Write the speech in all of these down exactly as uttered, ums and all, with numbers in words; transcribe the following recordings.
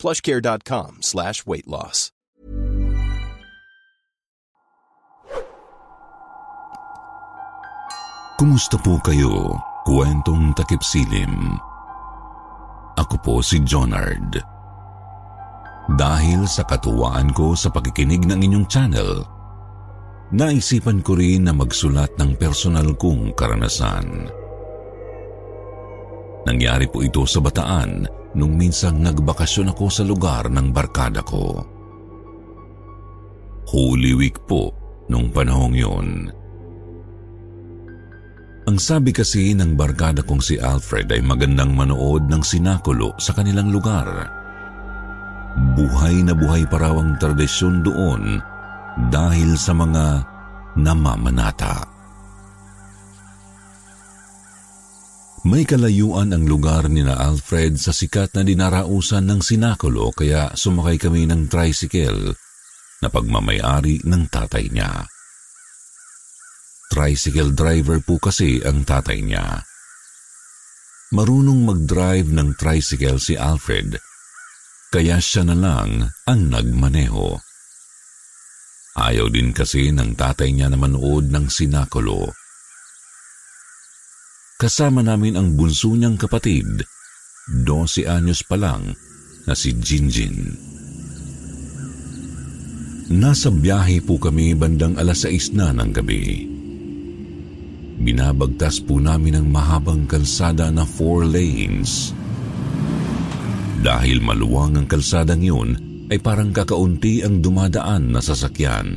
PlushCare.com slash weight loss. Kumusta po kayo? Kwentong takipsilim. Ako po si Johnard. Dahil sa katuwaan ko sa pakikinig ng inyong channel, naisipan ko rin na magsulat ng personal kong karanasan. Nangyari po ito sa Bataan nung minsang nagbakasyon ako sa lugar ng barkada ko. Holy Week po nung panahong yun. Ang sabi kasi ng barkada kong si Alfred ay magandang manood ng sinakulo sa kanilang lugar. Buhay na buhay pa raw ang tradisyon doon dahil sa mga namamanata. May kalayuan ang lugar nina Alfred sa sikat na dinarausan ng sinakulo kaya sumakay kami ng tricycle na pagmamayari ng tatay niya. Tricycle driver po kasi ang tatay niya. Marunong mag-drive ng tricycle si Alfred, kaya siya na lang ang nagmaneho. Ayaw din kasi ng tatay niya na manood ng sinakulo. Kasama namin ang bunso niyang kapatid, twelve anyos pa lang, na si Jinjin. Nasa biyahe po kami bandang alas sais na ng gabi. Binabagtas po namin ang mahabang kalsada na four lanes. Dahil maluwang ang kalsadang yun, ay parang kakaunti ang dumadaan na sasakyan.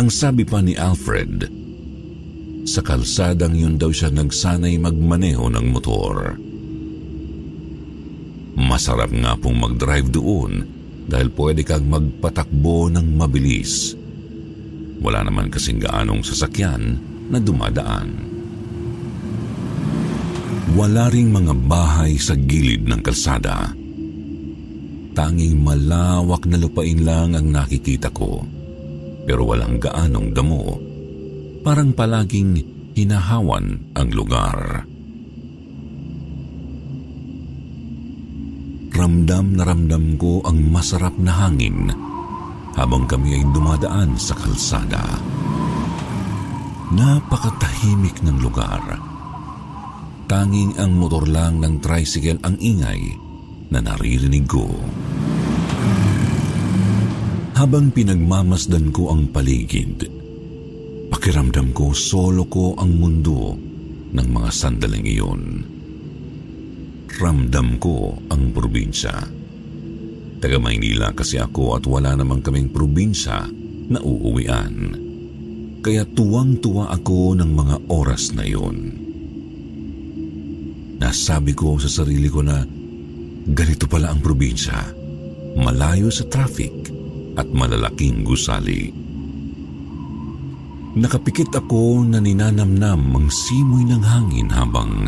Ang sabi pa ni Alfred, sa kalsadang yun daw siya nagsanay magmaneho ng motor. Masarap nga pong mag-drive doon dahil pwede kang magpatakbo ng mabilis. Wala naman kasing gaanong sasakyan na dumadaan. Wala ring mga bahay sa gilid ng kalsada. Tanging malawak na lupain lang ang nakikita ko, pero walang gaanong damo. Parang palaging hinahawan ang lugar. Ramdam na ramdam ko ang masarap na hangin habang kami ay dumadaan sa kalsada. Napakatahimik ng lugar. Tanging ang motor lang ng tricycle ang ingay na naririnig ko. Habang pinagmamasdan ko ang paligid, pakiramdam ko solo ko ang mundo ng mga sandaling iyon. Ramdam ko ang probinsya. Taga Maynila kasi ako at wala namang kaming probinsya na uuwian. Kaya tuwang-tuwa ako ng mga oras na yun. Nasabi ko sa sarili ko na ganito pala ang probinsya, malayo sa traffic at malalaking gusali. Nakapikit ako na ninanamnam ang simoy ng hangin habang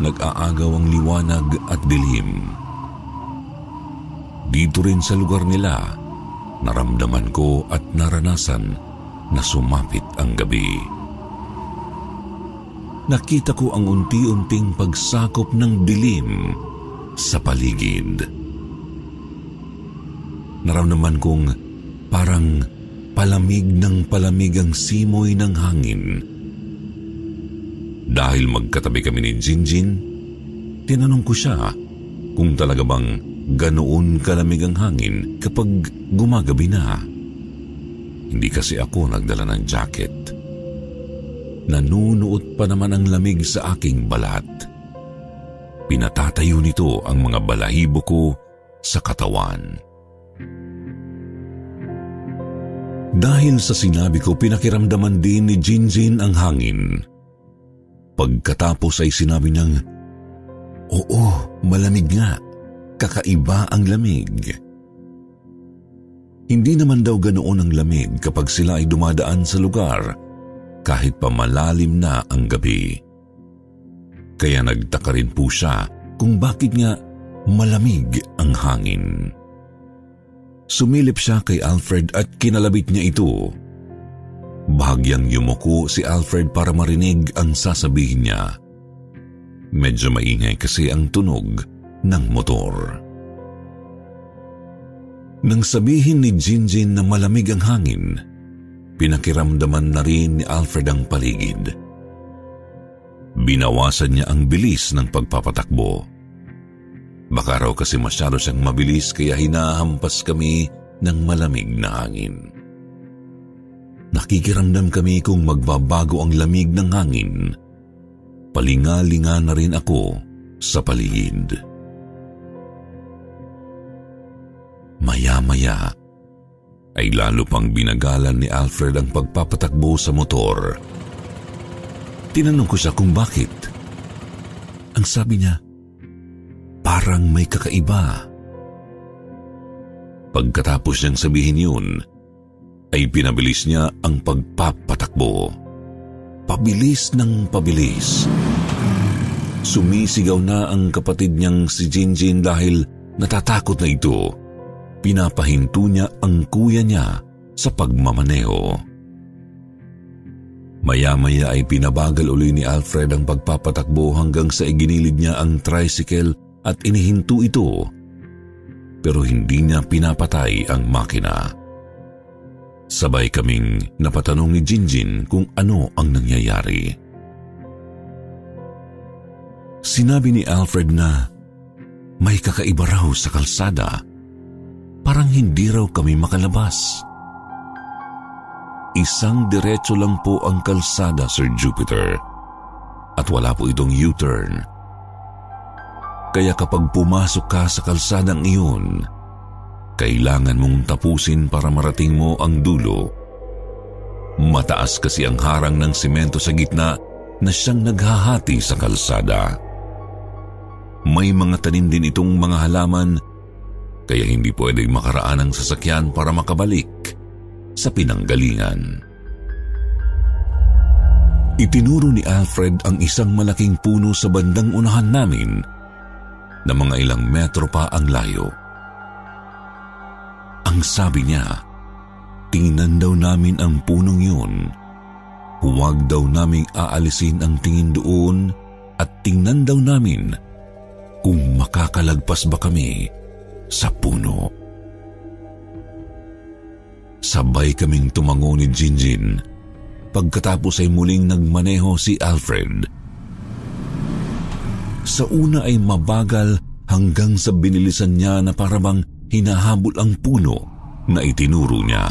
nag-aagaw ang liwanag at dilim. Dito rin sa lugar nila, naramdaman ko at naranasan na sumapit ang gabi. Nakita ko ang unti-unting pagsakop ng dilim sa paligid. Naramdaman kong parang palamig ng palamig ang simoy ng hangin. Dahil magkatabi kami ni Jinjin, tinanong ko siya kung talaga bang ganoon kalamig ang hangin kapag gumagabi na. Hindi kasi ako nagdala ng jacket. Nanunuot pa naman ang lamig sa aking balat. Pinatatayo nito ang mga balahibo ko sa katawan. Dahil sa sinabi ko, pinakiramdaman din ni Jinjin ang hangin. Pagkatapos ay sinabi niyang, "Oo, malamig nga. Kakaiba ang lamig." Hindi naman daw ganoon ang lamig kapag sila ay dumadaan sa lugar kahit pa malalim na ang gabi. Kaya nagtaka rin po siya kung bakit nga malamig ang hangin. Sumilip siya kay Alfred at kinalabit niya ito. Bahagyang yumuko si Alfred para marinig ang sasabihin niya. Medyo maingay kasi ang tunog ng motor. Nang sabihin ni Jinjin na malamig ang hangin, pinakiramdaman na rin ni Alfred ang paligid. Binawasan niya ang bilis ng pagpapatakbo. Baka raw kasi masyado siyang mabilis kaya hinahampas kami ng malamig na hangin. Nakikiramdam kami kung magbabago ang lamig ng hangin. Palingalinga na rin ako sa paligid. Maya-maya ay lalo pang binagalan ni Alfred ang pagpapatakbo sa motor. Tinanong ko siya kung bakit. Ang sabi niya, parang may kakaiba. Pagkatapos niyang sabihin yun, ay pinabilis niya ang pagpapatakbo. Pabilis ng pabilis. Sumisigaw na ang kapatid niyang si Jinjin dahil natatakot na ito. Pinapahinto niya ang kuya niya sa pagmamaneho. Maya-maya ay pinabagal uli ni Alfred ang pagpapatakbo hanggang sa iginilid niya ang tricycle at inihinto ito, pero hindi niya pinapatay ang makina. Sabay kaming napatanong ni Jinjin kung ano ang nangyayari. Sinabi ni Alfred na may kakaiba raw sa kalsada, parang hindi raw kami makalabas. Isang diretso lang po ang kalsada, Sir Jupiter, at wala po itong U-turn. Kaya kapag pumasok ka sa kalsadang iyon, kailangan mong tapusin para marating mo ang dulo. Mataas kasi ang harang ng simento sa gitna na siyang naghahati sa kalsada. May mga tanim din itong mga halaman, kaya hindi pwedeng makaraan ang sasakyan para makabalik sa pinanggalingan. Itinuro ni Alfred ang isang malaking puno sa bandang unahan namin na mga ilang metro pa ang layo. Ang sabi niya, tingnan daw namin ang punong yun. Huwag daw naming aalisin ang tingin doon at tingnan daw namin kung makakalagpas ba kami sa puno. Sabay kaming tumango ni Jinjin. Pagkatapos ay muling nagmaneho si Alfred. Sa una ay mabagal hanggang sa binilisan niya na parabang hinahabol ang puno na itinuro niya.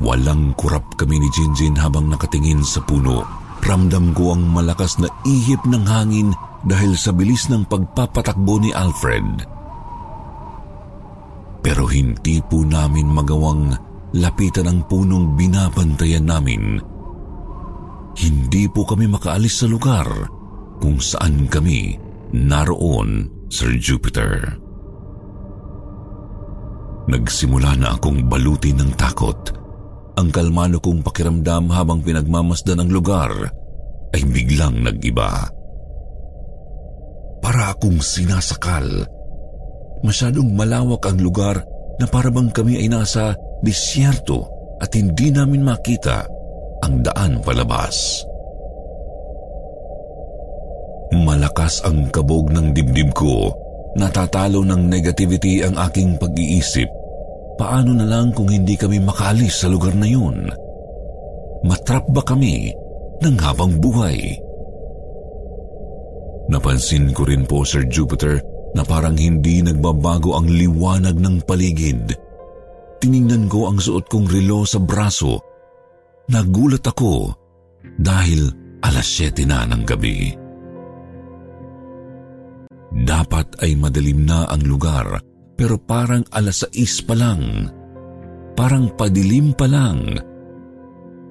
Walang kurap kami ni Jinjin habang nakatingin sa puno. Ramdam ko ang malakas na ihip ng hangin dahil sa bilis ng pagpapatakbo ni Alfred. Pero hindi po namin magawang lapitan ang punong binabantayan namin. Hindi po kami makaalis sa lugar kung saan kami naroon, Sir Jupiter. Nagsimula na akong balutin ng takot. Ang kalmado kong pakiramdam habang pinagmamasdan ang lugar ay biglang nag-iba. Para akong sinasakal. Masyadong malawak ang lugar na parabang kami ay nasa disyerto at hindi namin makita ang daan palabas. Malakas ang kabog ng dibdib ko. Natatalo ng negativity ang aking pag-iisip. Paano na lang kung hindi kami makaalis sa lugar na yun? Matrap ba kami ng habang buhay? Napansin ko rin po, Sir Jupiter, na parang hindi nagbabago ang liwanag ng paligid. Tiningnan ko ang suot kong relo sa braso. Nagulat ako dahil alas siyete na ng gabi. Dapat ay madilim na ang lugar, pero parang alas sais pa lang. Parang padilim pa lang.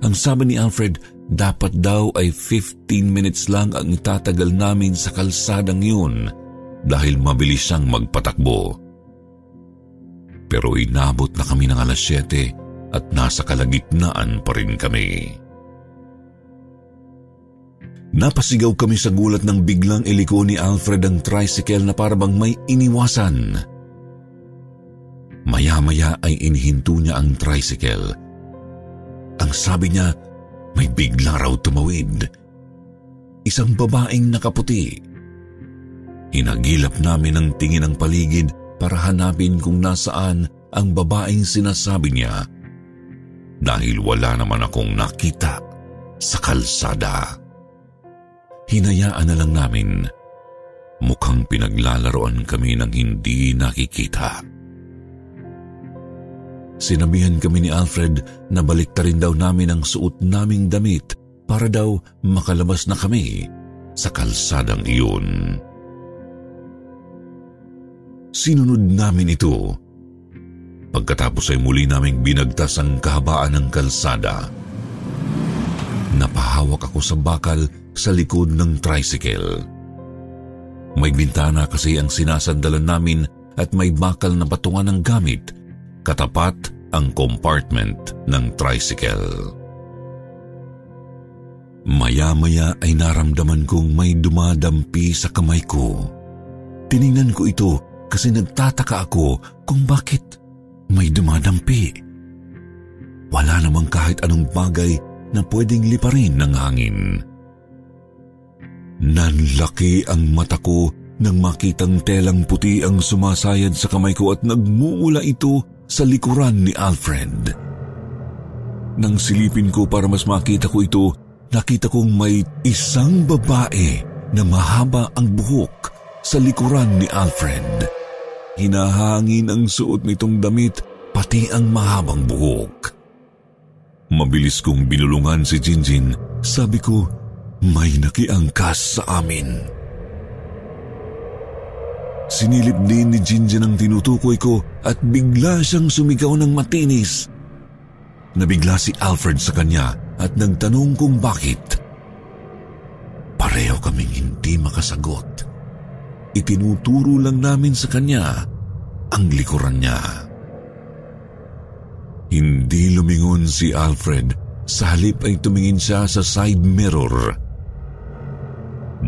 Ang sabi ni Alfred, dapat daw ay fifteen minutes lang ang itatagal namin sa kalsadang yun dahil mabilis siyang magpatakbo. pero inabot na kami ng alas siyete at nasa kalagitnaan pa rin kami. Napasigaw kami sa gulat nang biglang iliko ni Alfred ang tricycle na parabang may iniwasan. Maya-maya ay inihinto niya ang tricycle. Ang sabi niya, may bigla raw tumawid. Isang babaeng nakaputi. Hinagilap namin ang tingin ng paligid para hanapin kung nasaan ang babaeng sinasabi niya dahil wala naman akong nakita sa kalsada. Hinayaan na lang namin. Mukhang pinaglalaroan kami ng hindi nakikita. Sinabihan kami ni Alfred na baliktarin daw namin ang suot naming damit para daw makalabas na kami sa kalsadang iyon. Sinunod namin ito. Pagkatapos ay muli naming binagtas ang kahabaan ng kalsada. Napahawak ako sa bakal sa likod ng tricycle. May bintana kasi ang sinasandalan namin at may bakal na patungan ng gamit, katapat ang compartment ng tricycle. Maya-maya ay naramdaman kong may dumadampi sa kamay ko. Tiningnan ko ito kasi nagtataka ako kung bakit may dumadampi. Wala namang kahit anong bagay na pwedeng liparin ng hangin. Nanlaki ang mata ko nang makitang telang puti ang sumasayad sa kamay ko at nagmumula ito sa likuran ni Alfred. Nang silipin ko para mas makita ko ito, nakita kong may isang babae na mahaba ang buhok sa likuran ni Alfred. Hinahangin ang suot nitong damit pati ang mahabang buhok. Mabilis kong binulungan si Jinjin. Sabi ko, may nakiangkas sa amin. Sinilip din ni Jinjin ang tinutukoy ko at bigla siyang sumigaw ng matinis. Nabigla si Alfred sa kanya at nagtanong kung bakit. Pareho kaming hindi makasagot. Itinuturo lang namin sa kanya ang likuran niya. Hindi lumingon si Alfred. Sa halip ay tumingin siya sa side mirror.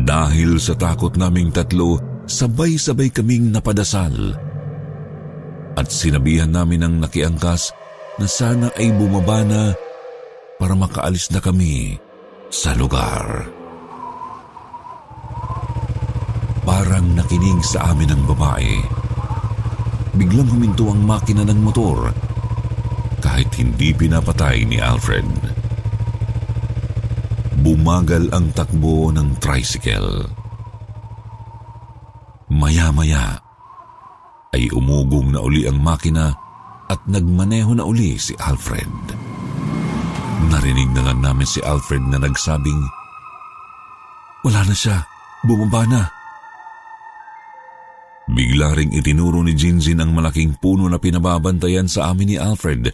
Dahil sa takot naming tatlo, sabay-sabay kaming napadasal. At sinabihan namin ang nakiangkas na sana ay bumaba na para makaalis na kami sa lugar. Parang nakinig sa amin ang babae. Biglang huminto ang makina ng motor kahit hindi pinapatay ni Alfred. Bumagal ang takbo ng tricycle. Maya-maya ay umugong na uli ang makina at nagmaneho na uli si Alfred. Narinig na lang namin si Alfred na nagsabing, "Wala na siya, bumaba na." Bigla ring itinuro ni Jinjin ang malaking puno na pinababantayan sa amin ni Alfred.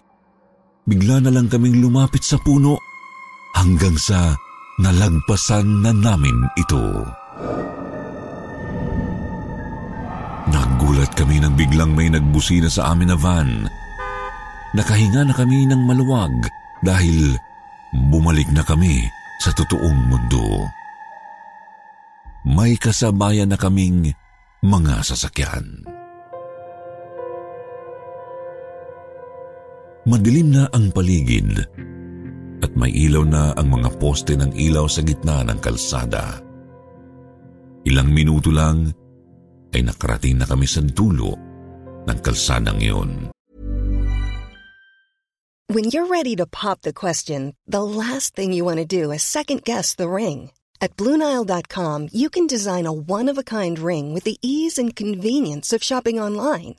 Bigla na lang kaming lumapit sa puno hanggang sa nalagpasan na namin ito. Nagulat kami nang biglang may nagbusina sa amin na van. Nakahinga na kami ng maluwag dahil bumalik na kami sa totoong mundo. May kasabayan na kaming mga sasakyan. Madilim na ang paligid at may ilaw na ang mga poste ng ilaw sa gitna ng kalsada. Ilang minuto lang ay nakarating na kami sa dulo ng kalsadang iyon. When you're ready to pop the question, the last thing you want to do is second guess the ring. At Blue Nile dot com, you can design a one-of-a-kind ring with the ease and convenience of shopping online.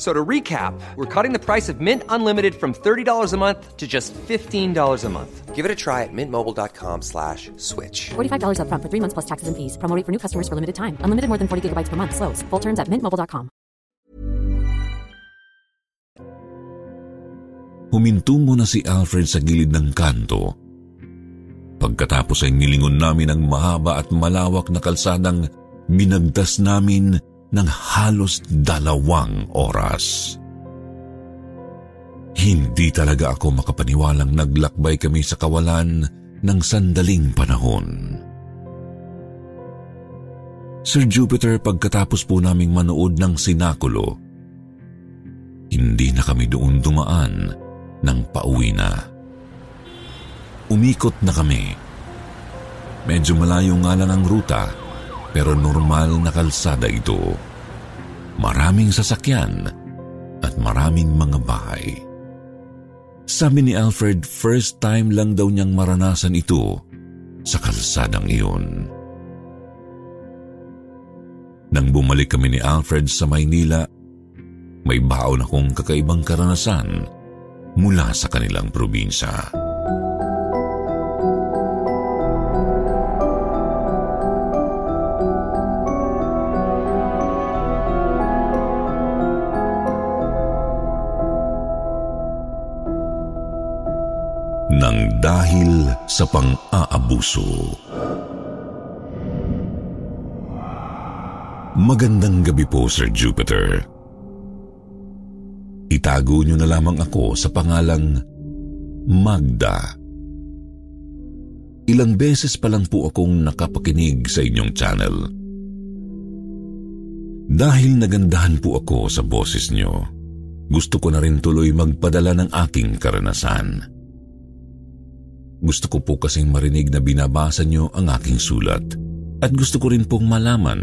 So to recap, we're cutting the price of Mint Unlimited from thirty dollars a month to just fifteen dollars a month. Give it a try at mintmobile.com slash switch. forty-five dollars up front for three months plus taxes and fees. Promo rate for new customers for limited time. Unlimited more than forty gigabytes per month. Slows full terms at mint mobile dot com. Huminto muna si Alfred sa gilid ng kanto. Pagkatapos ay nilingon namin ang mahaba at malawak na kalsadang binagtas namin ng halos dalawang oras. Hindi talaga ako makapaniwalang naglakbay kami sa kawalan ng sandaling panahon. Sir Jupiter, pagkatapos po naming manood ng sinakulo, hindi na kami doon dumaan ng pauwi na. Umikot na kami. Medyo malayo nga lang ang ruta, pero normal na kalsada ito. Maraming sasakyan at maraming mga bahay. Sabi ni Alfred, first time lang daw niyang maranasan ito sa kalsadang iyon. Nang bumalik kami ni Alfred sa Maynila, may baon akong kakaibang karanasan mula sa kanilang probinsya. Nang dahil sa pang-aabuso. Magandang gabi po, Sir Jupiter. Itago niyo na lamang ako sa pangalang Magda. Ilang beses pa lang po akong nakapakinig sa inyong channel. Dahil nagandahan po ako sa boses niyo, gusto ko na rin tuloy magpadala ng aking karanasan. Gusto ko po kasing marinig na binabasa niyo ang aking sulat at gusto ko rin pong malaman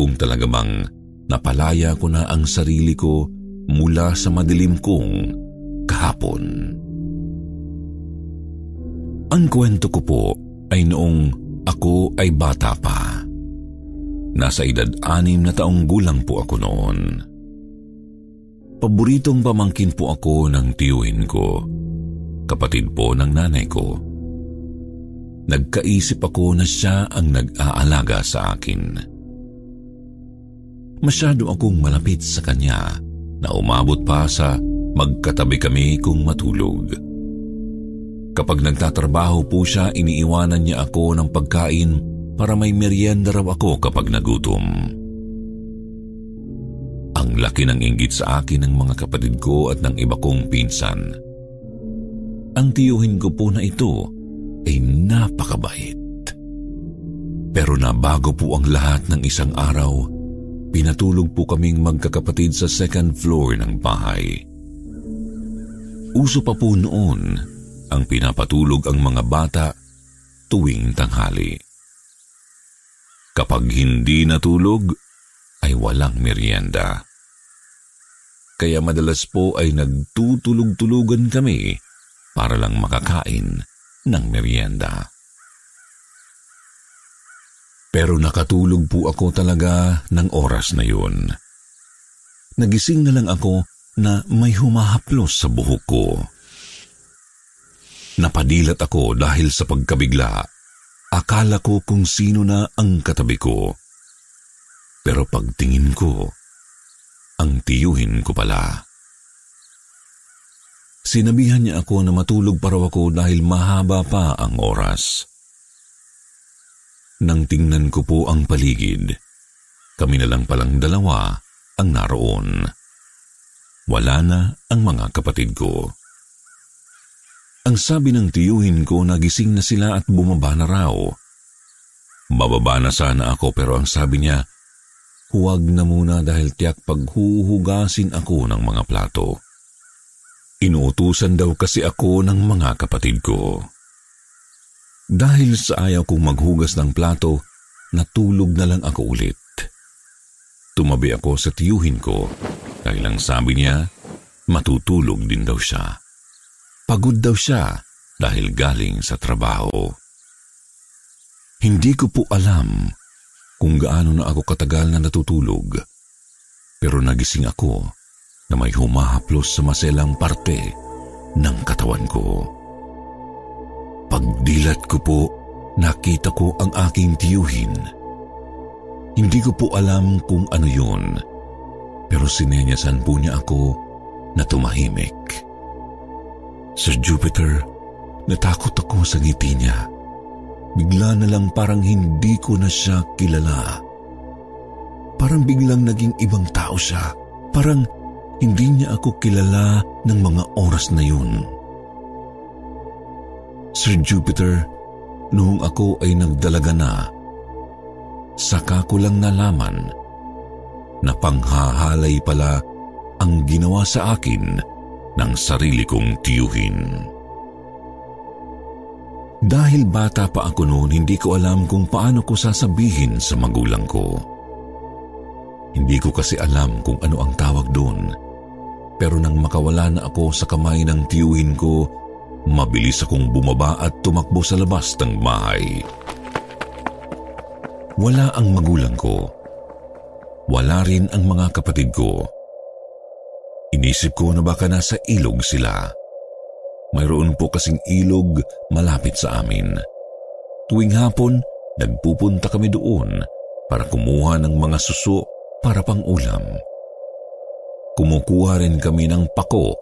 kung talaga bang napalaya ko na ang sarili ko mula sa madilim kong kahapon. Ang kwento ko po ay noong ako ay bata pa. Nasa edad anim na taong gulang po ako noon. Paboritong pamangkin po ako ng tiyuhin ko. Kapatid po ng nanay ko. Nagkaisip ako na siya ang nag-aalaga sa akin. Masyado akong malapit sa kanya na umabot pa sa magkatabi kami kung matulog. Kapag nagtatrabaho po siya, iniiwanan niya ako ng pagkain para may merienda raw ako kapag nagutom. Ang laki ng inggit sa akin ng mga kapatid ko at ng iba kong pinsan. Ang tiyuhin ko po na ito ay napakabait. Pero nabago po ang lahat ng isang araw, pinatulog po kaming magkakapatid sa second floor ng bahay. Uso pa po noon ang pinapatulog ang mga bata tuwing tanghali. Kapag hindi natulog, ay walang merienda. Kaya madalas po ay nagtutulog-tulugan kami para lang makakain ng merienda. Pero nakatulog po ako talaga ng oras na yun. Nagising na lang ako na may humahaplos sa buhok ko. Napadilat ako dahil sa pagkabigla. Akala ko kung sino na ang katabi ko. Pero pagtingin ko, ang tiyuhin ko pala. Sinabihan niya ako na matulog pa raw ako dahil mahaba pa ang oras. Nang tingnan ko po ang paligid, kami na lang palang dalawa ang naroon. Wala na ang mga kapatid ko. Ang sabi ng tiyuhin ko, nagising na sila at bumaba na raw. Bababa na sana ako, pero ang sabi niya, huwag na muna dahil tiyak paghuhugasin ako ng mga plato. Inuutusan daw kasi ako ng mga kapatid ko. Dahil sa ayaw kong maghugas ng plato, natulog na lang ako ulit. Tumabi ako sa tiyuhin ko dahil ang sabi niya, matutulog din daw siya. Pagod daw siya dahil galing sa trabaho. Hindi ko po alam kung gaano na ako katagal na natutulog, pero nagising ako na may humahaplos sa maselang parte ng katawan ko. Pagdilat ko po, nakita ko ang aking tiyuhin. Hindi ko po alam kung ano yun, pero sinenyasan po niya ako na tumahimik. Sir Jupiter, natakot ako sa ngiti niya. Bigla na lang parang hindi ko na siya kilala. Parang biglang naging ibang tao siya. Parang hindi niya ako kilala ng mga oras na yun. Sir Jupiter, noong ako ay nagdalaga na, saka ko lang nalaman na panghahalay pala ang ginawa sa akin ng sarili kong tiyuhin. Dahil bata pa ako noon, hindi ko alam kung paano ko sasabihin sa magulang ko. Hindi ko kasi alam kung ano ang tawag doon. Pero nang makawala na ako sa kamay ng tiyuhin ko, mabilis akong bumaba at tumakbo sa labas ng bahay. Wala ang magulang ko. Wala rin ang mga kapatid ko. Inisip ko na baka nasa ilog sila. Mayroon po kasing ilog malapit sa amin. Tuwing hapon, nagpupunta kami doon para kumuha ng mga suso para pang ulam. Kumukuha rin kami ng pako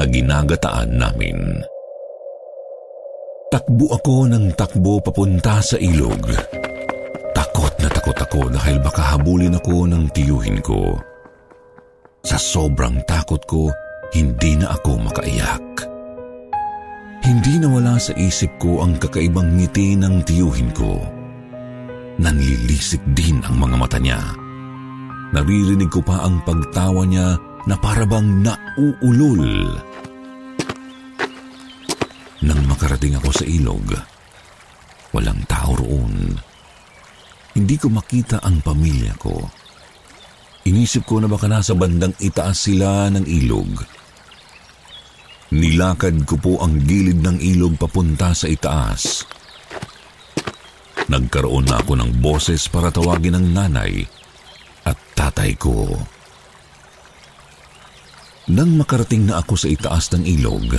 na ginagataan namin. Takbo ako ng takbo papunta sa ilog. Takot na takot ako dahil baka habulin ako ng tiyuhin ko. Sa sobrang takot ko, hindi na ako makaiyak. Hindi nawala sa isip ko ang kakaibang ngiti ng tiyuhin ko. Nanlilisik din ang mga mata niya. Naririnig ko pa ang pagtawa niya na parabang nauulol. Nang makarating ako sa ilog, walang tao roon. Hindi ko makita ang pamilya ko. Inisip ko na baka nasa bandang itaas sila ng ilog. Nilakad ko po ang gilid ng ilog papunta sa itaas. Nagkaroon na ako ng boses para tawagin ang nanay at tatay ko. Nang makarating na ako sa itaas ng ilog,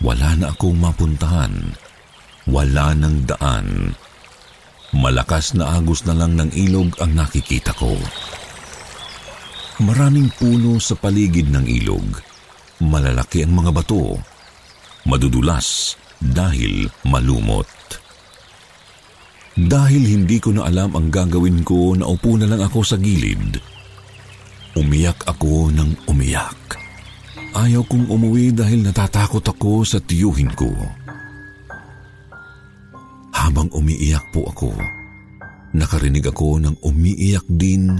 wala na akong mapuntahan. Wala ng daan. Malakas na agos na lang ng ilog ang nakikita ko. Maraming puno sa paligid ng ilog. Malalaki ang mga bato, madudulas dahil malumot. Dahil hindi ko na alam ang gagawin ko, naupo na lang ako sa gilid. Umiyak ako ng umiyak. Ayaw kong umuwi dahil natatakot ako sa tiyuhin ko. Habang umiiyak po ako, nakarinig ako ng umiiyak din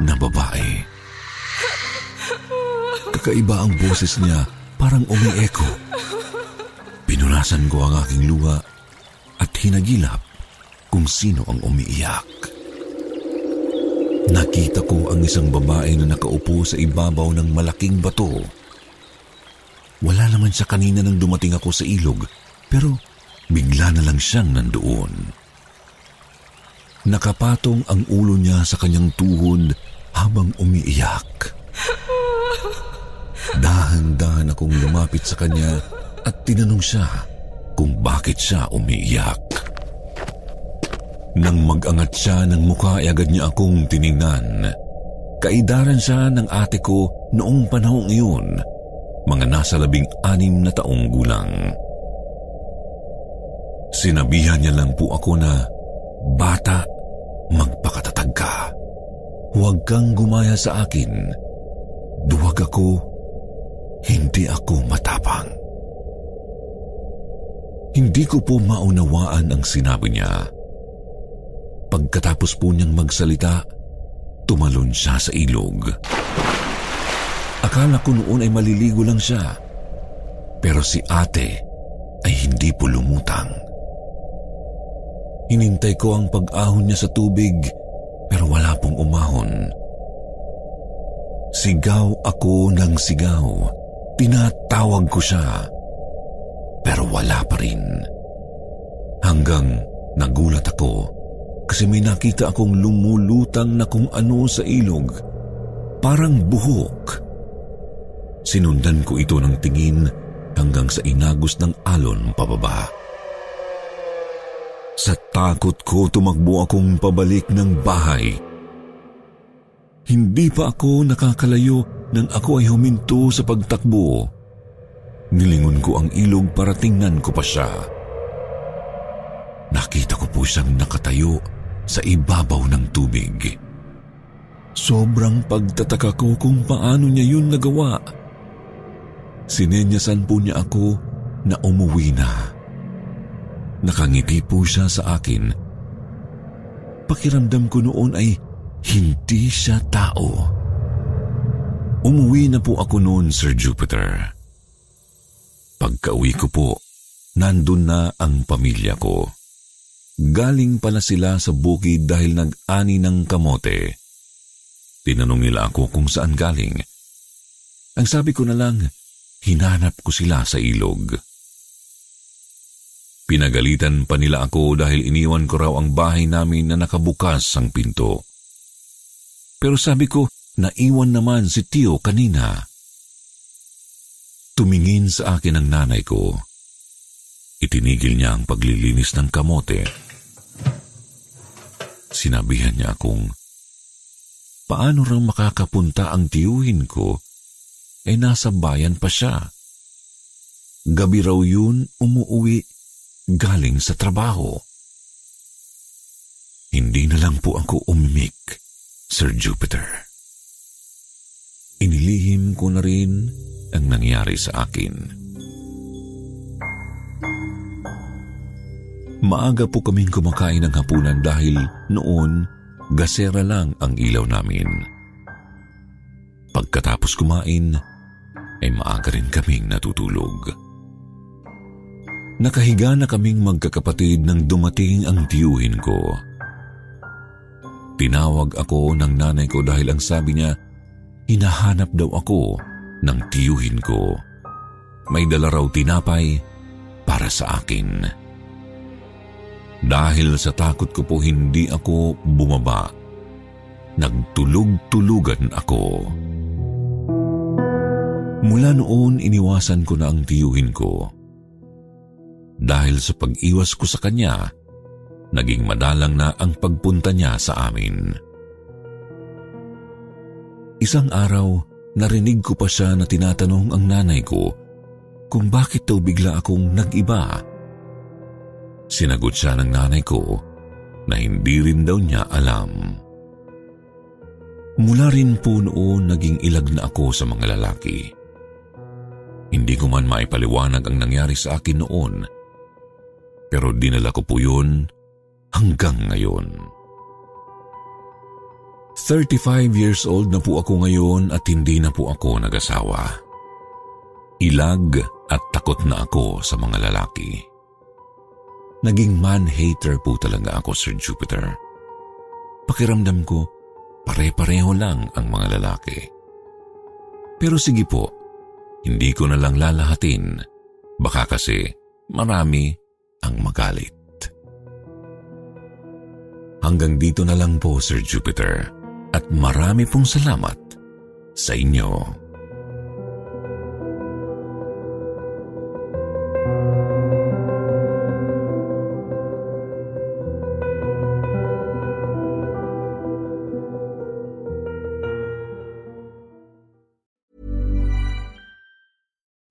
na babae. Kakaiba ang boses niya, parang umi-echo. Pinunasan ko ang aking luha at hinagilap kung sino ang umiiyak. Nakita ko ang isang babae na nakaupo sa ibabaw ng malaking bato. Wala naman siya kanina nang dumating ako sa ilog, pero bigla na lang siyang nandoon. Nakapatong ang ulo niya sa kanyang tuhod habang umiiyak. Dahan-dahan akong lumapit sa kanya at tinanong siya kung bakit siya umiiyak. Nang mag-angat siya ng mukha ay agad niya akong tiningnan. Kaidaran siya ng ate ko noong panahong iyon, mga nasa labing anim na taong gulang. Sinabihan niya lang po ako na, "Bata, magpakatatag ka. Huwag kang gumaya sa akin. Duwag ako. Hindi ako matapang." Hindi ko po maunawaan ang sinabi niya. Pagkatapos po niyang magsalita, tumalon siya sa ilog. Akala ko noon ay maliligo lang siya. Pero si ate ay hindi po lumutang. Hinintay ko ang pag-ahon niya sa tubig pero wala pong umahon. Sigaw ako ng sigaw. Tinatawag ko siya. Pero wala pa rin. Hanggang nagulat ako kasi may nakita akong lumulutang na kung ano sa ilog. Parang buhok. Sinundan ko ito ng tingin hanggang sa inagos ng alon pababa. Sa takot ko, tumakbo akong pabalik ng bahay. Hindi pa ako nakakalayo nang ako ay huminto sa pagtakbo. Nilingon ko ang ilog para tingnan ko pa siya. Nakita ko po siyang nakatayo sa ibabaw ng tubig. Sobrang pagtataka ko kung paano niya yun nagawa. Sinenyasan po niya ako na umuwi na. Nakangiti po siya sa akin. Pakiramdam ko noon ay hindi siya tao. Umuwi na po ako noon, Sir Jupiter. Pagka-uwi ko po, nandun na ang pamilya ko. Galing pala sila sa bukid dahil nag-ani ng kamote. Tinanong nila ako kung saan galing. Ang sabi ko na lang, hinanap ko sila sa ilog. Pinagalitan pa nila ako dahil iniwan ko raw ang bahay namin na nakabukas ang pinto. Pero sabi ko, naiwan naman si Tio kanina. Tumingin sa akin ang nanay ko. Itinigil niya ang paglilinis ng kamote. Sinabihan niya akong, paano raw makakapunta ang tiyuhin ko, eh nasa bayan pa siya. Gabi raw yun umuwi galing sa trabaho. Hindi na lang po ako umimik, Sir Jupiter. Inilihim ko na rin ang nangyari sa akin. Maaga po kaming kumakain ng hapunan dahil noon gasera lang ang ilaw namin. Pagkatapos kumain, ay maaga rin kaming natutulog. Nakahiga na kaming magkakapatid nang dumating ang tiyuhin ko. Tinawag ako ng nanay ko dahil ang sabi niya, hinahanap daw ako ng tiyuhin ko. May dala raw tinapay para sa akin. Dahil sa takot ko po, hindi ako bumaba. Nagtulog-tulugan ako. Mula noon, iniwasan ko na ang tiyuhin ko. Dahil sa pag-iwas ko sa kanya, naging madalang na ang pagpunta niya sa amin. Isang araw, narinig ko pa siya na tinatanong ang nanay ko kung bakit daw bigla akong nag-iba. Sinagot siya ng nanay ko na hindi rin daw niya alam. Mula rin po noon, naging ilag na ako sa mga lalaki. Hindi ko man maipaliwanag ang nangyari sa akin noon, pero dinala ko po yun hanggang ngayon. thirty-five years old na po ako ngayon at hindi na po ako nag-asawa. Ilag at takot na ako sa mga lalaki. Naging man-hater po talaga ako, Sir Jupiter. Pakiramdam ko, pare-pareho lang ang mga lalaki. Pero sige po, hindi ko na lang lalahatin. Baka kasi marami ang magalit. Hanggang dito na lang po, Sir Jupiter, at marami pong salamat sa inyo.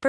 for